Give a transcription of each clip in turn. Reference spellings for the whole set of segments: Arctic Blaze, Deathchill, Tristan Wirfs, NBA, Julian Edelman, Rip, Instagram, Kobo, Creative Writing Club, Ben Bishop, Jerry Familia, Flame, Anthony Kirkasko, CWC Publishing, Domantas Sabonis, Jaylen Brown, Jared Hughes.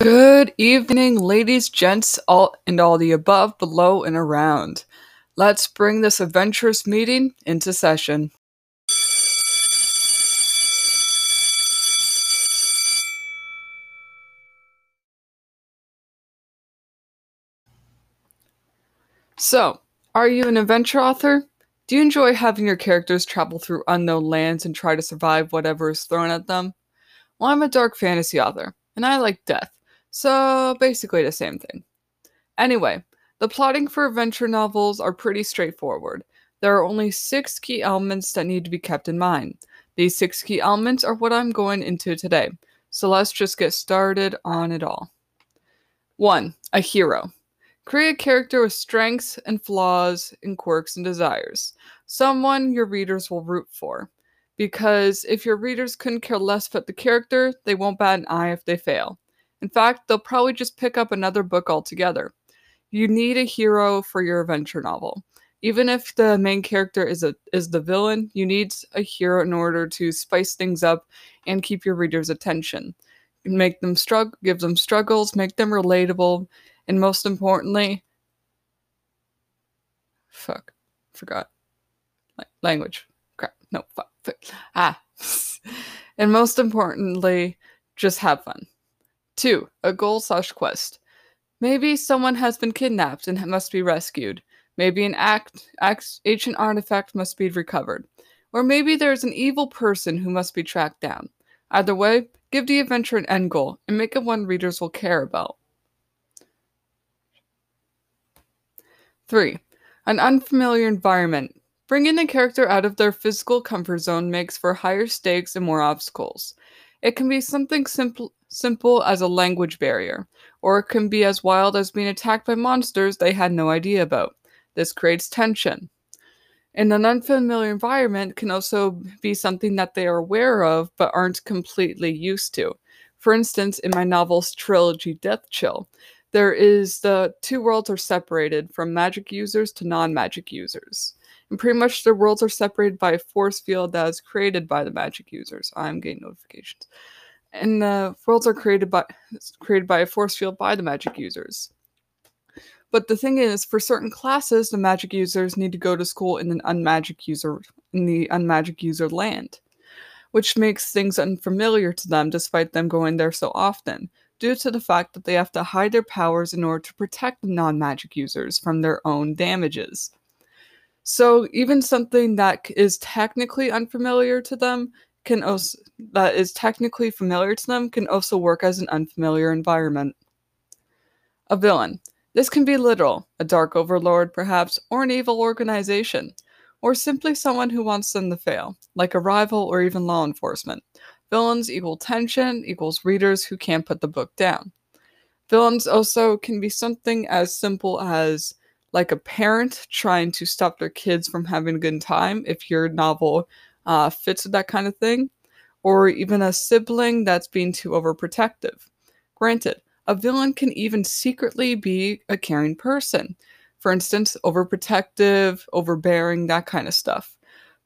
Good evening, ladies, gents, all the above, below, and around. Let's bring this adventurous meeting into session. So, are you an adventure author? Do you enjoy having your characters travel through unknown lands and try to survive whatever is thrown at them? Well, I'm a dark fantasy author, and I like death. So, basically the same thing. Anyway, the plotting for adventure novels are pretty straightforward. There are only 6 key elements that need to be kept in mind. These 6 key elements are what I'm going into today, so let's just get started on it all. 1. A hero. Create a character with strengths and flaws and quirks and desires. Someone your readers will root for. Because if your readers couldn't care less about the character, they won't bat an eye if they fail. In fact, they'll probably just pick up another book altogether. You need a hero for your adventure novel. Even if the main character is the villain, you need a hero in order to spice things up and keep your readers' attention. Make them give them struggles, make them relatable, and most importantly... Fuck. Forgot. Language. Crap. No. Fuck. Ah. And most importantly, just have fun. 2. A goal/quest. Maybe someone has been kidnapped and must be rescued. Maybe an ancient artifact must be recovered. Or maybe there is an evil person who must be tracked down. Either way, give the adventure an end goal and make it one readers will care about. 3. An unfamiliar environment. Bringing a character out of their physical comfort zone makes for higher stakes and more obstacles. It can be something simple as a language barrier, or it can be as wild as being attacked by monsters they had no idea about. This creates tension. And an unfamiliar environment can also be something that they are aware of but aren't completely used to. For instance, in my novel's trilogy Deathchill, there is the 2 worlds are separated from magic users to non-magic users. And pretty much their worlds are separated by a force field that is created by the magic users. I'm getting notifications. And the worlds are created by a force field by the magic users. But the thing is, for certain classes, the magic users need to go to school in the unmagic user land, which makes things unfamiliar to them despite them going there so often, due to the fact that they have to hide their powers in order to protect the non-magic users from their own damages. So even something that is technically unfamiliar to them can also work as an unfamiliar environment. A villain. This can be literal, a dark overlord perhaps, or an evil organization, or simply someone who wants them to fail, like a rival or even law enforcement. Villains equal tension equals readers who can't put the book down. Villains also can be something as simple as like a parent trying to stop their kids from having a good time if your novel fits with that kind of thing, or even a sibling that's being too overprotective. Granted, a villain can even secretly be a caring person. For instance, overprotective, overbearing, that kind of stuff.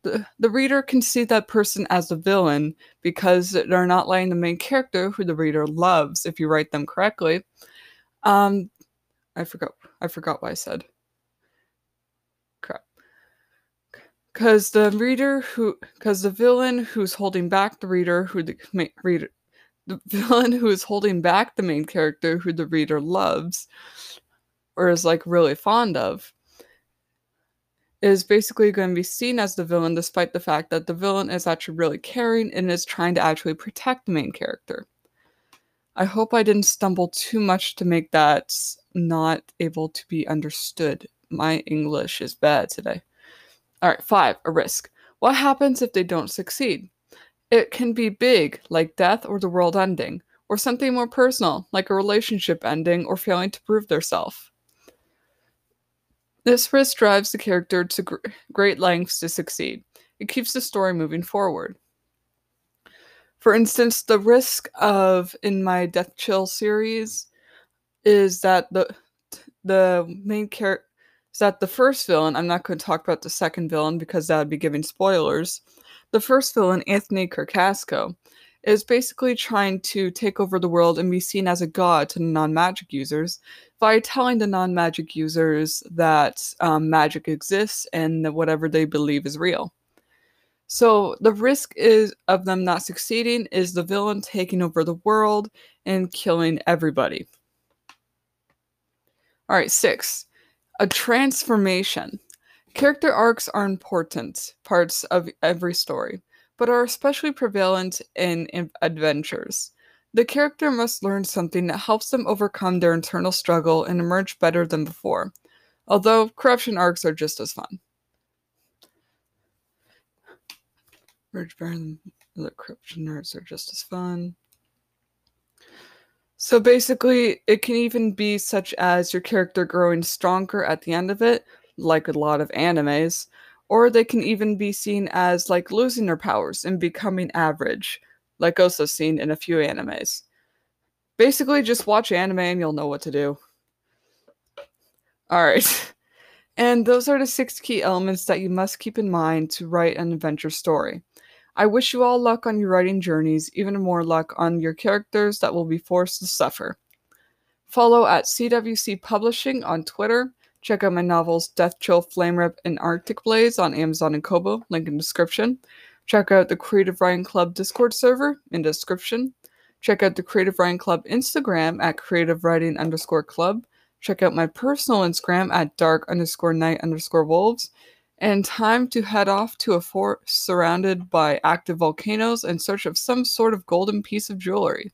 The reader can see that person as a villain because they're not letting the main character, who the reader loves, if you write them correctly. I forgot what I said. Crap. Because the villain who's holding back the reader, the villain who is holding back the main character, who the reader loves, or is like really fond of, is basically going to be seen as the villain, despite the fact that the villain is actually really caring and is trying to actually protect the main character. I hope I didn't stumble too much to make that not able to be understood. My English is bad today. All right, 5, a risk. What happens if they don't succeed? It can be big, like death or the world ending, or something more personal, like a relationship ending or failing to prove themselves. This risk drives the character to great lengths to succeed. It keeps the story moving forward. For instance, the risk in my Deathchill series is that the first villain, I'm not going to talk about the second villain because that would be giving spoilers. The first villain, Anthony Kirkasko, is basically trying to take over the world and be seen as a god to non-magic users by telling the non-magic users that magic exists and that whatever they believe is real. So the risk is of them not succeeding is the villain taking over the world and killing everybody. All right, 6, a transformation. Character arcs are important parts of every story, but are especially prevalent in adventures. The character must learn something that helps them overcome their internal struggle and emerge better than before, although corruption arcs are just as fun. Corruption arcs are just as fun. So basically, it can even be such as your character growing stronger at the end of it, like a lot of animes, or they can even be seen as like losing their powers and becoming average, like also seen in a few animes. Basically, just watch anime and you'll know what to do. All right. And those are the 6 key elements that you must keep in mind to write an adventure story. I wish you all luck on your writing journeys, even more luck on your characters that will be forced to suffer. Follow at CWC Publishing on Twitter. Check out my novels Deathchill, Flame, Rip, and Arctic Blaze on Amazon and Kobo, link in description. Check out the Creative Writing Club Discord server in description. Check out the Creative Writing Club Instagram at creativewriting_club. Check out my personal Instagram at dark_night_wolves. And time to head off to a fort surrounded by active volcanoes in search of some sort of golden piece of jewelry.